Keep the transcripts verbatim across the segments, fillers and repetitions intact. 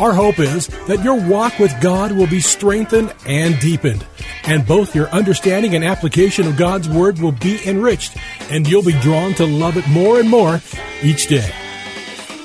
Our hope is that your walk with God will be strengthened and deepened, and both your understanding and application of God's Word will be enriched, and you'll be drawn to love it more and more each day.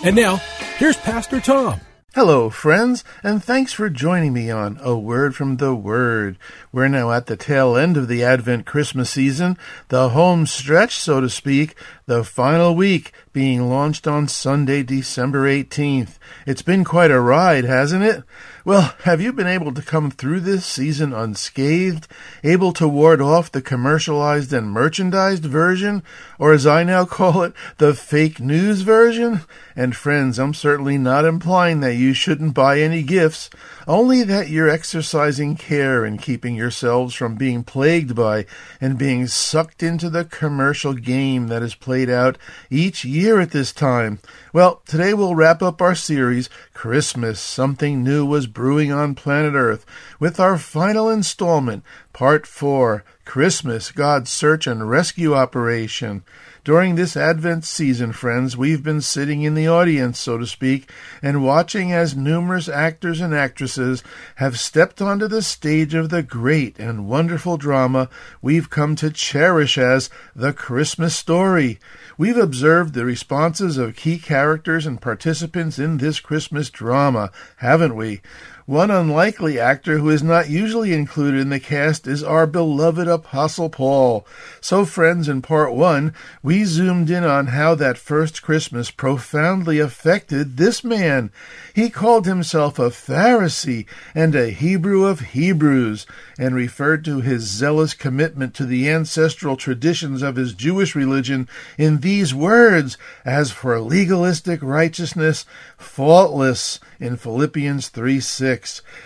And now, here's Pastor Tom. Hello, friends, and thanks for joining me on A Word from the Word. We're now at the tail end of the Advent Christmas season, the home stretch, so to speak, the final week being launched on Sunday, December eighteenth. It's been quite a ride, hasn't it? Well, have you been able to come through this season unscathed, able to ward off the commercialized and merchandised version, or as I now call it, the fake news version? And friends, I'm certainly not implying that you You shouldn't buy any gifts, only that you're exercising care and keeping yourselves from being plagued by and being sucked into the commercial game that is played out each year at this time. Well, today we'll wrap up our series, Christmas, Something New Was Brewing on Planet Earth, with our final installment, Part four, Christmas, God's Search and Rescue Operation. During this Advent season, friends, we've been sitting in the audience, so to speak, and watching as numerous actors and actresses have stepped onto the stage of the great and wonderful drama we've come to cherish as the Christmas story. We've observed the responses of key characters and participants in this Christmas drama, haven't we? One unlikely actor who is not usually included in the cast is our beloved Apostle Paul. So, friends, in part one, we zoomed in on how that first Christmas profoundly affected this man. He called himself a Pharisee and a Hebrew of Hebrews, and referred to his zealous commitment to the ancestral traditions of his Jewish religion in these words, as for legalistic righteousness, faultless, in Philippians three six.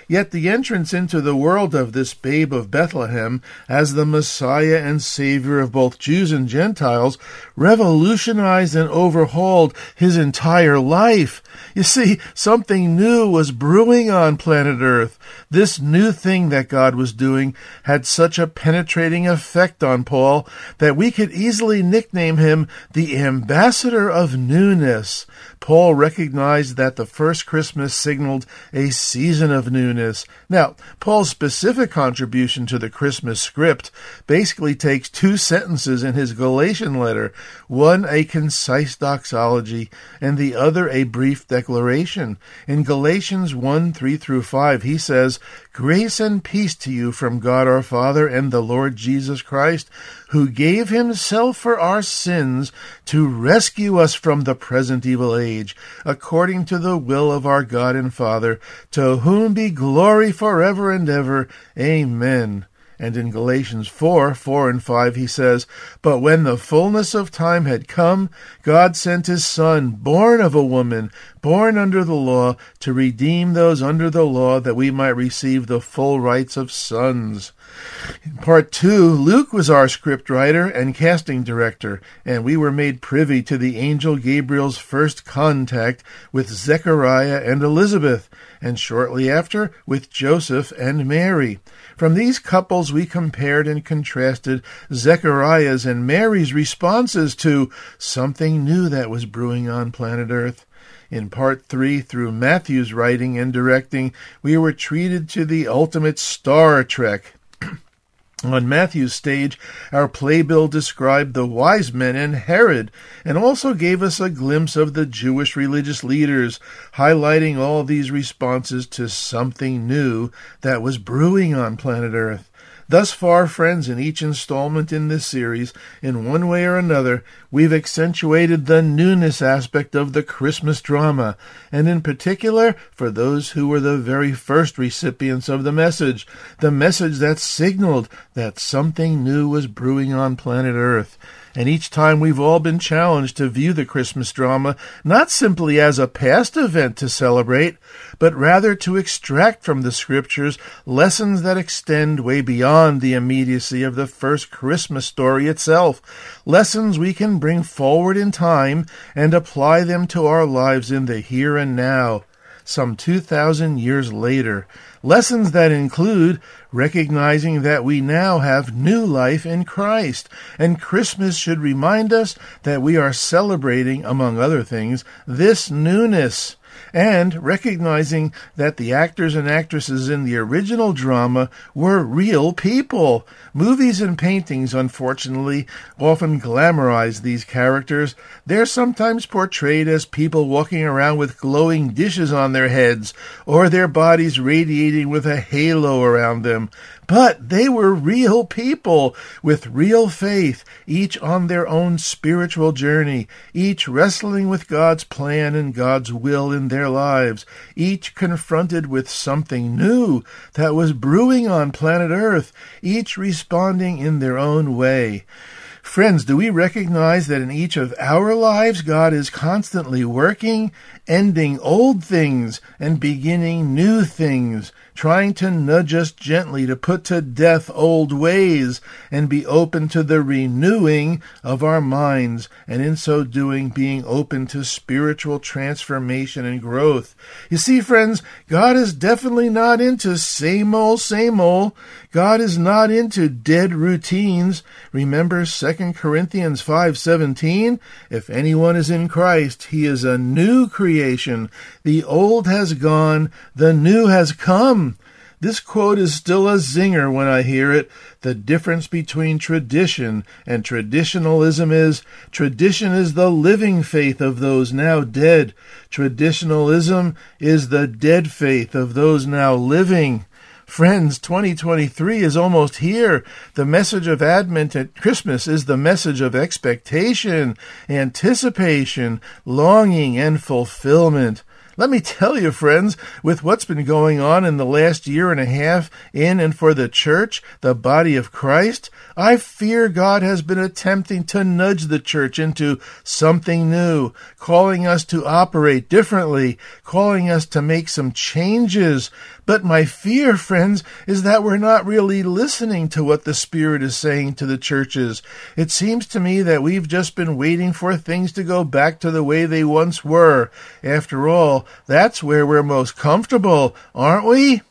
Yet the entrance into the world of this babe of Bethlehem as the Messiah and Savior of both Jews and Gentiles revolutionized and overhauled his entire life. You see, something new was brewing on planet Earth. This new thing that God was doing had such a penetrating effect on Paul that we could easily nickname him the Ambassador of Newness. Paul recognized that the first Christmas signaled a season of newness. Now, Paul's specific contribution to the Christmas script basically takes two sentences in his Galatian letter, one a concise doxology and the other a brief declaration. In Galatians one, three through five, he says, "Grace and peace to you from God our Father and the Lord Jesus Christ, who gave himself for our sins to rescue us from the present evil age, according to the will of our God and Father, to whom be glory forever and ever. Amen." And in Galatians four, four and five, he says, "But when the fullness of time had come, God sent his Son, born of a woman, born under the law, to redeem those under the law, that we might receive the full rights of sons." In part two, Luke was our script writer and casting director, and we were made privy to the angel Gabriel's first contact with Zechariah and Elizabeth, and shortly after with Joseph and Mary. From these couples, we compared and contrasted Zechariah's and Mary's responses to something new that was brewing on planet Earth. In part three, through Matthew's writing and directing, we were treated to the ultimate Star Trek. On Matthew's stage, our playbill described the wise men and Herod, and also gave us a glimpse of the Jewish religious leaders, highlighting all these responses to something new that was brewing on planet Earth. Thus far, friends, in each installment in this series, in one way or another, we've accentuated the newness aspect of the Christmas drama, and in particular, for those who were the very first recipients of the message, the message that signaled that something new was brewing on planet Earth. And each time we've all been challenged to view the Christmas drama not simply as a past event to celebrate, but rather to extract from the Scriptures lessons that extend way beyond the immediacy of the first Christmas story itself, lessons we can bring forward in time and apply them to our lives in the here and now, some two thousand years later. Lessons that include recognizing that we now have new life in Christ, and Christmas should remind us that we are celebrating, among other things, this newness, and recognizing that the actors and actresses in the original drama were real people. Movies and paintings, unfortunately, often glamorize these characters. They're sometimes portrayed as people walking around with glowing dishes on their heads, or their bodies radiating with a halo around them. But they were real people with real faith, each on their own spiritual journey, each wrestling with God's plan and God's will in their lives, each confronted with something new that was brewing on planet Earth, each responding in their own way. Friends, do we recognize that in each of our lives, God is constantly working, ending old things and beginning new things, trying to nudge us gently to put to death old ways and be open to the renewing of our minds, and in so doing being open to spiritual transformation and growth? You see, friends, God is definitely not into same old, same old. God is not into dead routines. Remember Second Corinthians five seventeen? If anyone is in Christ, he is a new creation. The old has gone, the new has come. This quote is still a zinger when I hear it. The difference between tradition and traditionalism is, tradition is the living faith of those now dead. Traditionalism is the dead faith of those now living. Friends, twenty twenty-three is almost here. The message of Advent at Christmas is the message of expectation, anticipation, longing, and fulfillment. Let me tell you, friends, with what's been going on in the last year and a half in and for the church, the body of Christ, I fear God has been attempting to nudge the church into something new, calling us to operate differently, calling us to make some changes. But my fear, friends, is that we're not really listening to what the Spirit is saying to the churches. It seems to me that we've just been waiting for things to go back to the way they once were. After all, that's where we're most comfortable, aren't we?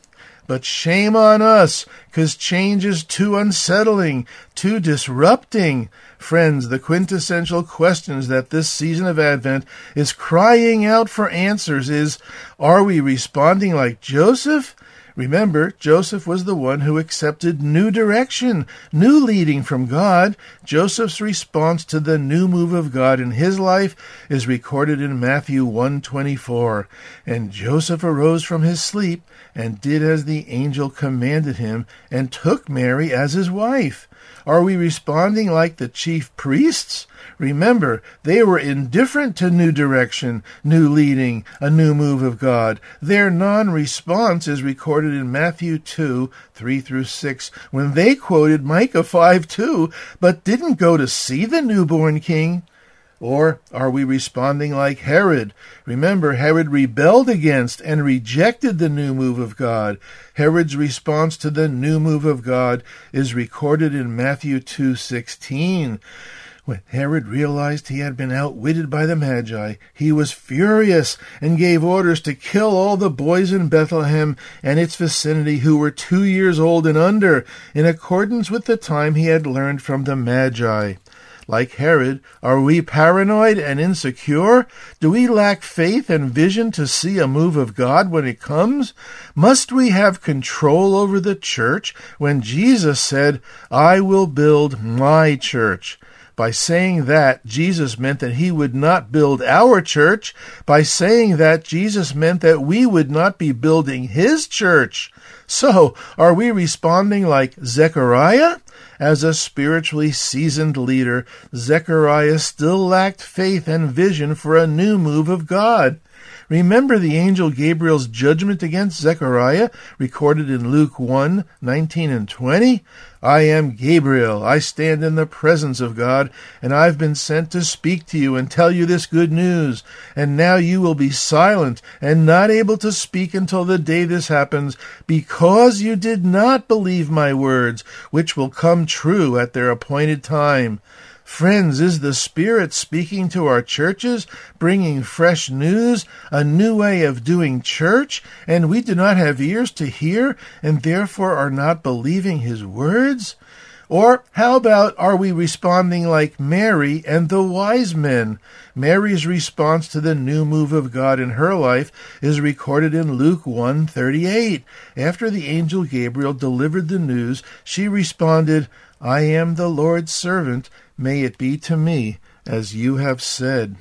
But shame on us, because change is too unsettling, too disrupting. Friends, the quintessential questions that this season of Advent is crying out for answers is, are we responding like Joseph? Remember, Joseph was the one who accepted new direction, new leading from God. Joseph's response to the new move of God in his life is recorded in Matthew one twenty-four. And Joseph arose from his sleep and did as the angel commanded him and took Mary as his wife. Are we responding like the chief priests? Remember, they were indifferent to new direction, new leading, a new move of God. Their non-response is recorded in Matthew two, three through six, when they quoted Micah five two, but didn't go to see the newborn king. Or are we responding like Herod? Remember, Herod rebelled against and rejected the new move of God. Herod's response to the new move of God is recorded in Matthew two sixteen. When Herod realized he had been outwitted by the Magi, he was furious and gave orders to kill all the boys in Bethlehem and its vicinity who were two years old and under, in accordance with the time he had learned from the Magi. Like Herod, are we paranoid and insecure? Do we lack faith and vision to see a move of God when it comes? Must we have control over the church when Jesus said, I will build my church? By saying that, Jesus meant that he would not build our church. By saying that, Jesus meant that we would not be building his church. So, are we responding like Zechariah? As a spiritually seasoned leader, Zechariah still lacked faith and vision for a new move of God. Remember the angel Gabriel's judgment against Zechariah, recorded in Luke one, nineteen and twenty? I am Gabriel, I stand in the presence of God, and I've been sent to speak to you and tell you this good news. And now you will be silent and not able to speak until the day this happens, because you did not believe my words, which will come true at their appointed time. Friends, is the Spirit speaking to our churches, bringing fresh news, a new way of doing church, and we do not have ears to hear, and therefore are not believing his words? Or how about, are we responding like Mary and the wise men? Mary's response to the new move of God in her life is recorded in Luke one thirty-eight. After the angel Gabriel delivered the news, she responded, I am the Lord's servant, may it be to me as you have said.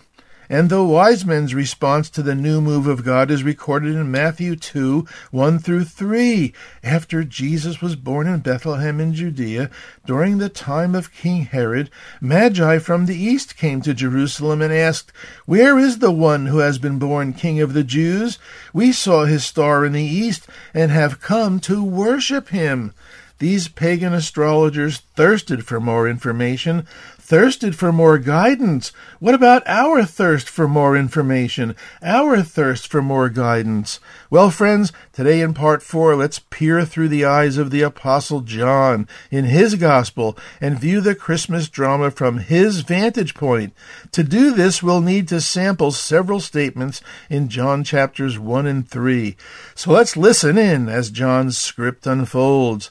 And the wise men's response to the new move of God is recorded in Matthew two, one through three. After Jesus was born in Bethlehem in Judea, during the time of King Herod, Magi from the east came to Jerusalem and asked, Where is the one who has been born King of the Jews? We saw his star in the east and have come to worship him. These pagan astrologers thirsted for more information, thirsted for more guidance. What about our thirst for more information, our thirst for more guidance? Well, friends, today in part four, let's peer through the eyes of the Apostle John in his gospel and view the Christmas drama from his vantage point. To do this, we'll need to sample several statements in John chapters one and three. So let's listen in as John's script unfolds.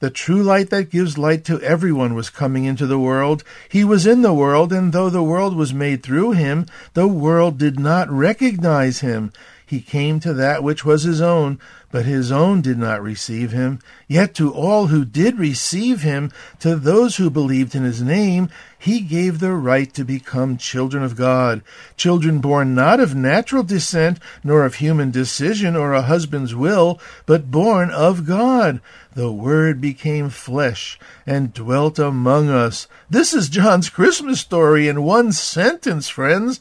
The true light that gives light to everyone was coming into the world. He was in the world, and though the world was made through him, the world did not recognize him. He came to that which was his own, but his own did not receive him. Yet to all who did receive him, to those who believed in his name, he gave the right to become children of God, children born not of natural descent, nor of human decision or a husband's will, but born of God. The Word became flesh and dwelt among us. This is John's Christmas story in one sentence, friends.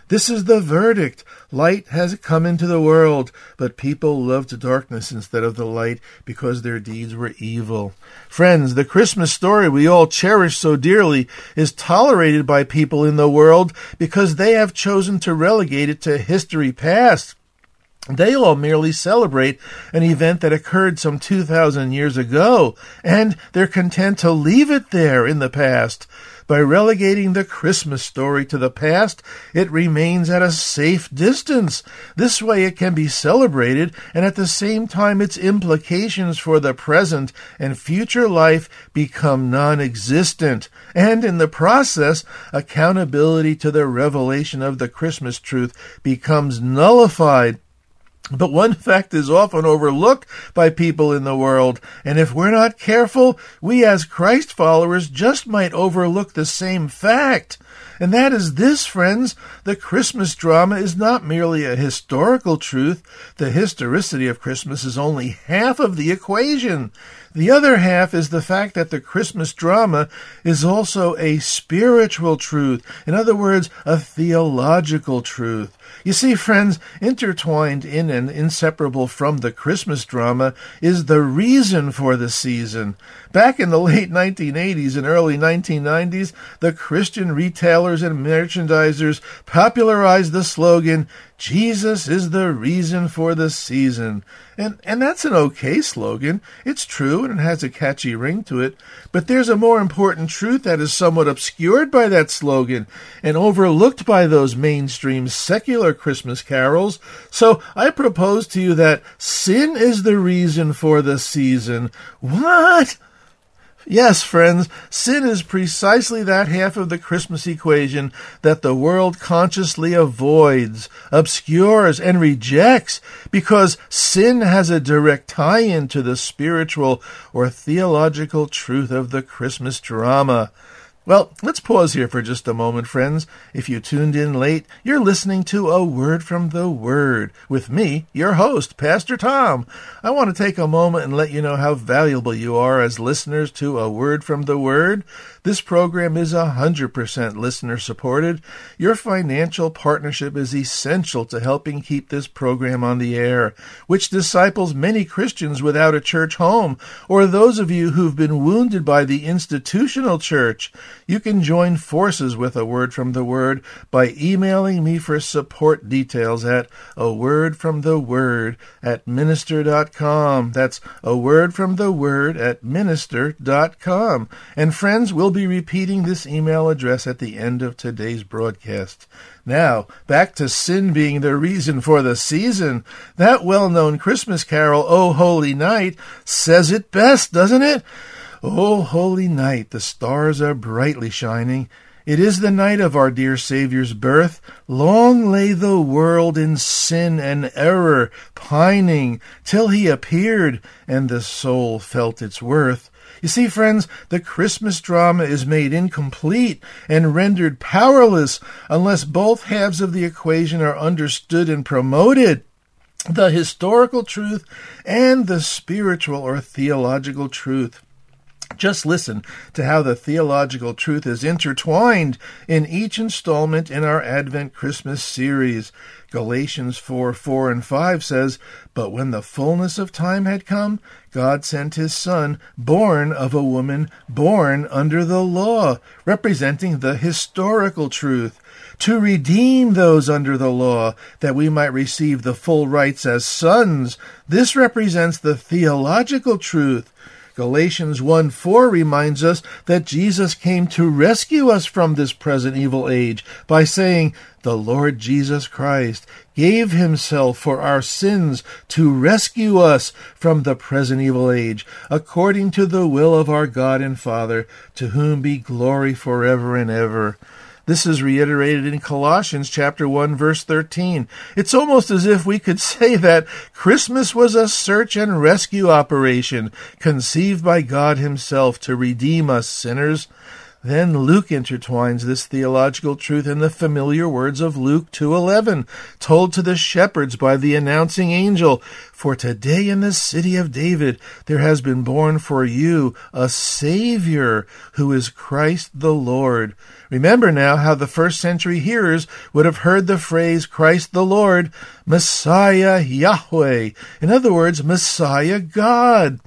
This is the verdict. Light has come into the world, but people loved darkness instead of the light because their deeds were evil. Friends, the Christmas story we all cherish so dearly is tolerated by people in the world because they have chosen to relegate it to history past. They all merely celebrate an event that occurred some two thousand years ago, and they're content to leave it there in the past. By relegating the Christmas story to the past, it remains at a safe distance. This way it can be celebrated, and at the same time its implications for the present and future life become non-existent. And in the process, accountability to the revelation of the Christmas truth becomes nullified. But one fact is often overlooked by people in the world, and if we're not careful, we as Christ followers just might overlook the same fact. And that is this, friends, the Christmas drama is not merely a historical truth. The historicity of Christmas is only half of the equation. The other half is the fact that the Christmas drama is also a spiritual truth. In other words, a theological truth. You see, friends, intertwined in and inseparable from the Christmas drama is the reason for the season. Back in the late nineteen eighties and early nineteen nineties, the Christian retailer retailers and merchandisers popularized the slogan, Jesus is the reason for the season. And, and that's an okay slogan. It's true, and it has a catchy ring to it. But there's a more important truth that is somewhat obscured by that slogan and overlooked by those mainstream secular Christmas carols. So I propose to you that sin is the reason for the season. What? Yes, friends, sin is precisely that half of the Christmas equation that the world consciously avoids, obscures, and rejects, because sin has a direct tie-in to the spiritual or theological truth of the Christmas drama. Well, let's pause here for just a moment, friends. If you tuned in late, you're listening to A Word from the Word with me, your host, Pastor Tom. I want to take a moment and let you know how valuable you are as listeners to A Word from the Word. This program is one hundred percent listener-supported. Your financial partnership is essential to helping keep this program on the air, which disciples many Christians without a church home, or those of you who've been wounded by the institutional church. You can join forces with A Word from the Word by emailing me for support details at a word from the word at minister dot com. That's a word from the word at minister dot com. And friends, we'll be repeating this email address at the end of today's broadcast. Now, back to sin being the reason for the season. That well-known Christmas carol, O Holy Night, says it best, doesn't it? O holy night, the stars are brightly shining. It is the night of our dear Savior's birth. Long lay the world in sin and error, pining, till he appeared, and the soul felt its worth. You see, friends, the Christmas drama is made incomplete and rendered powerless unless both halves of the equation are understood and promoted. The historical truth and the spiritual or theological truth. Just listen to how the theological truth is intertwined in each installment in our Advent Christmas series. Galatians four, four and five says, "But when the fullness of time had come, God sent his Son, born of a woman, born under the law," representing the historical truth, "to redeem those under the law, that we might receive the full rights as sons." This represents the theological truth. Galatians one four reminds us that Jesus came to rescue us from this present evil age by saying, "The Lord Jesus Christ gave himself for our sins to rescue us from the present evil age, according to the will of our God and Father, to whom be glory forever and ever." This is reiterated in Colossians chapter one, verse thirteen. It's almost as if we could say that Christmas was a search and rescue operation conceived by God himself to redeem us sinners. Then Luke intertwines this theological truth in the familiar words of Luke two eleven, told to the shepherds by the announcing angel, "For today in the city of David there has been born for you a Savior, who is Christ the Lord." Remember now how the first century hearers would have heard the phrase Christ the Lord, Messiah Yahweh. In other words, Messiah God.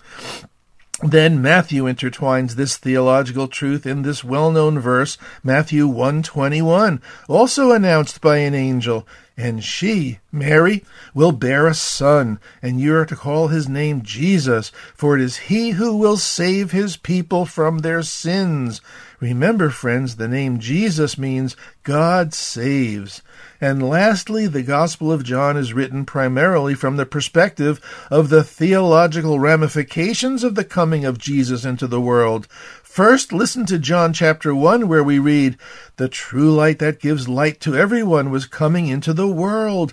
Then Matthew intertwines this theological truth in this well-known verse, Matthew one twenty-one, also announced by an angel, "And she, Mary, will bear a son, and you are to call his name Jesus, for it is he who will save his people from their sins." Remember, friends, the name Jesus means God saves. And lastly, the Gospel of John is written primarily from the perspective of the theological ramifications of the coming of Jesus into the world. First, listen to John chapter one, where we read, "The true light that gives light to everyone was coming into the world.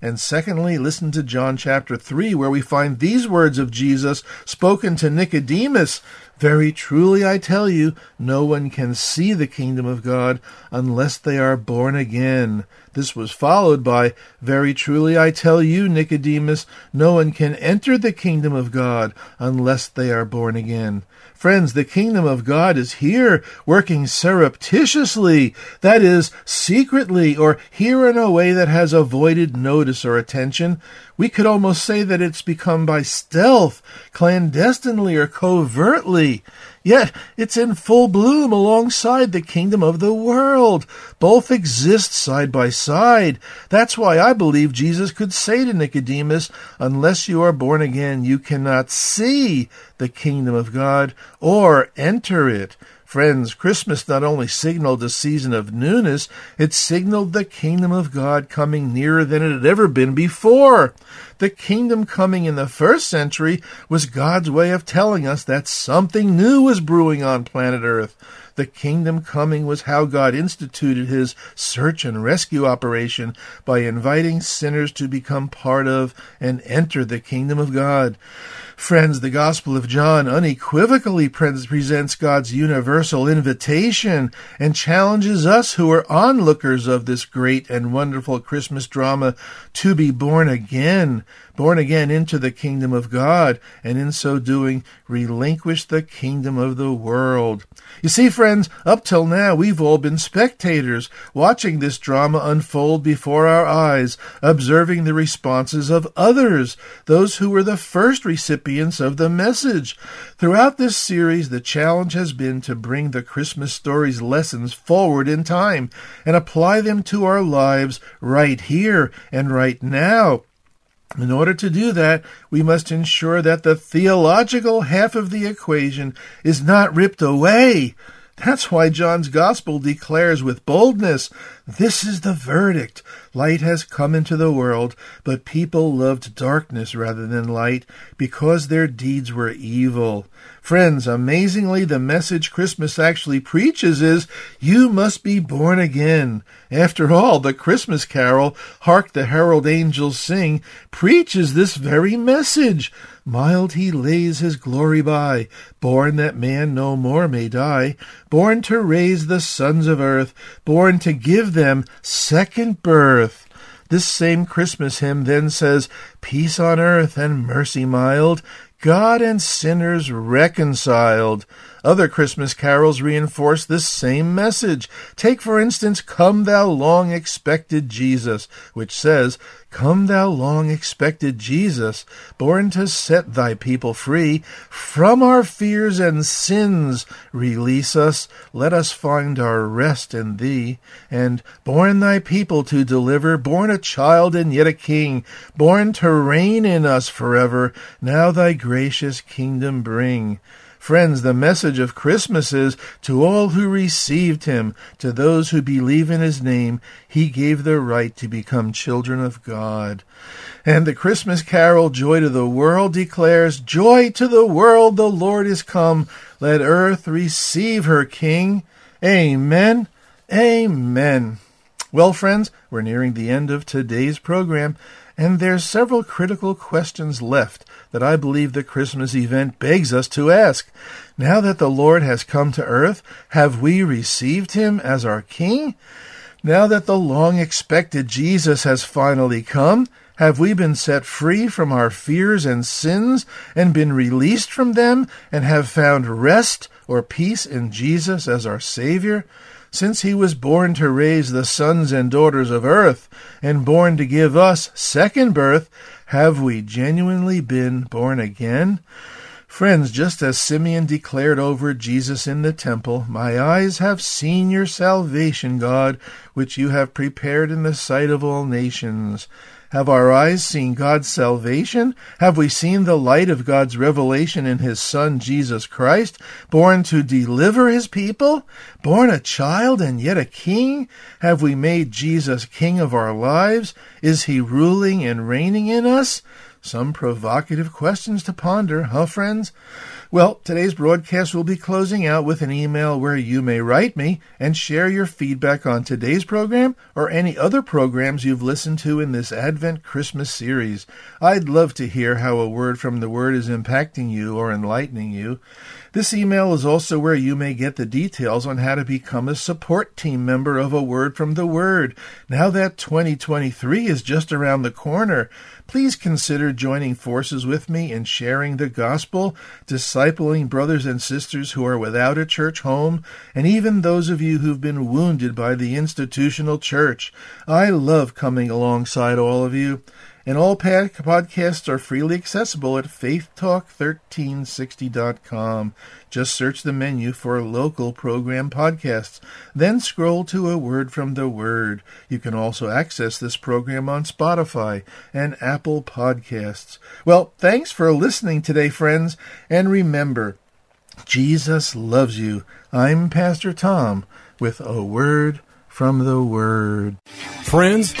And secondly, listen to John chapter three, where we find these words of Jesus spoken to Nicodemus, "Very truly I tell you, no one can see the kingdom of God unless they are born again." This was followed by, "Very truly I tell you, Nicodemus, no one can enter the kingdom of God unless they are born again." Friends, the kingdom of God is here, working surreptitiously, that is, secretly, or here in a way that has avoided notice or attention. We could almost say that it's become by stealth, clandestinely, or covertly. Yet it's in full bloom alongside the kingdom of the world. Both exist side by side. That's why I believe Jesus could say to Nicodemus, "Unless you are born again, you cannot see the kingdom of God or enter it." Friends, Christmas not only signaled a season of newness, it signaled the kingdom of God coming nearer than it had ever been before. The kingdom coming in the first century was God's way of telling us that something new was brewing on planet Earth. The kingdom coming was how God instituted his search and rescue operation by inviting sinners to become part of and enter the kingdom of God. Friends, the Gospel of John unequivocally presents God's universal invitation and challenges us who are onlookers of this great and wonderful Christmas drama to be born again, born again into the kingdom of God, and in so doing, relinquish the kingdom of the world. You see, friends, up till now, we've all been spectators, watching this drama unfold before our eyes, observing the responses of others, those who were the first recipients of the message. Throughout this series, the challenge has been to bring the Christmas story's lessons forward in time and apply them to our lives right here and right now. In order to do that, we must ensure that the theological half of the equation is not ripped away. That's why John's Gospel declares with boldness, "This is the verdict. Light has come into the world, but people loved darkness rather than light, because their deeds were evil." Friends, amazingly, the message Christmas actually preaches is, you must be born again. After all, the Christmas carol, "Hark the Herald Angels Sing," preaches this very message. Mild he lays his glory by, born that man no more may die, born to raise the sons of earth, born to give them second birth. This same Christmas hymn then says, "Peace on earth and mercy mild, God and sinners reconciled." Other Christmas carols reinforce this same message. Take, for instance, "Come Thou Long-Expected Jesus," which says, "Come Thou Long-Expected Jesus, born to set Thy people free, from our fears and sins release us, let us find our rest in Thee." And "Born Thy people to deliver, born a child and yet a king, born to reign in us forever, now Thy gracious kingdom bring." Friends, the message of Christmas is, to all who received him, to those who believe in his name, he gave the right to become children of God. And the Christmas carol, "Joy to the World," declares, "Joy to the world, the Lord is come. Let earth receive her King." Amen. Amen. Well, friends, we're nearing the end of today's program, and there's several critical questions left that I believe the Christmas event begs us to ask. Now that the Lord has come to earth, have we received him as our King? Now that the long-expected Jesus has finally come, have we been set free from our fears and sins and been released from them and have found rest or peace in Jesus as our Savior? Since he was born to raise the sons and daughters of earth and born to give us second birth, have we genuinely been born again? Friends, just as Simeon declared over Jesus in the temple, "My eyes have seen your salvation, God, which you have prepared in the sight of all nations." Have our eyes seen God's salvation? Have we seen the light of God's revelation in his Son, Jesus Christ, born to deliver his people? Born a child and yet a king? Have we made Jesus king of our lives? Is he ruling and reigning in us? Some provocative questions to ponder, huh, friends? Well, today's broadcast will be closing out with an email where you may write me and share your feedback on today's program or any other programs you've listened to in this Advent Christmas series. I'd love to hear how a word from the Word is impacting you or enlightening you. This email is also where you may get the details on how to become a support team member of A Word from the Word. Now that twenty twenty-three is just around the corner, please consider joining forces with me in sharing the gospel, discipling brothers and sisters who are without a church home, and even those of you who've been wounded by the institutional church. I love coming alongside all of you. And all podcasts are freely accessible at faith talk thirteen sixty dot com. Just search the menu for Local Program Podcasts, then scroll to A Word from the Word. You can also access this program on Spotify and Apple Podcasts. Well, thanks for listening today, friends, and remember, Jesus loves you. I'm Pastor Tom with A Word from the Word. Friends,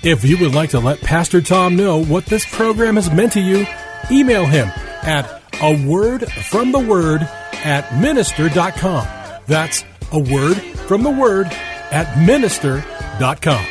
if you would like to let Pastor Tom know what this program has meant to you, email him at a word from the word at minister dot com. That's a word from the word at minister dot com.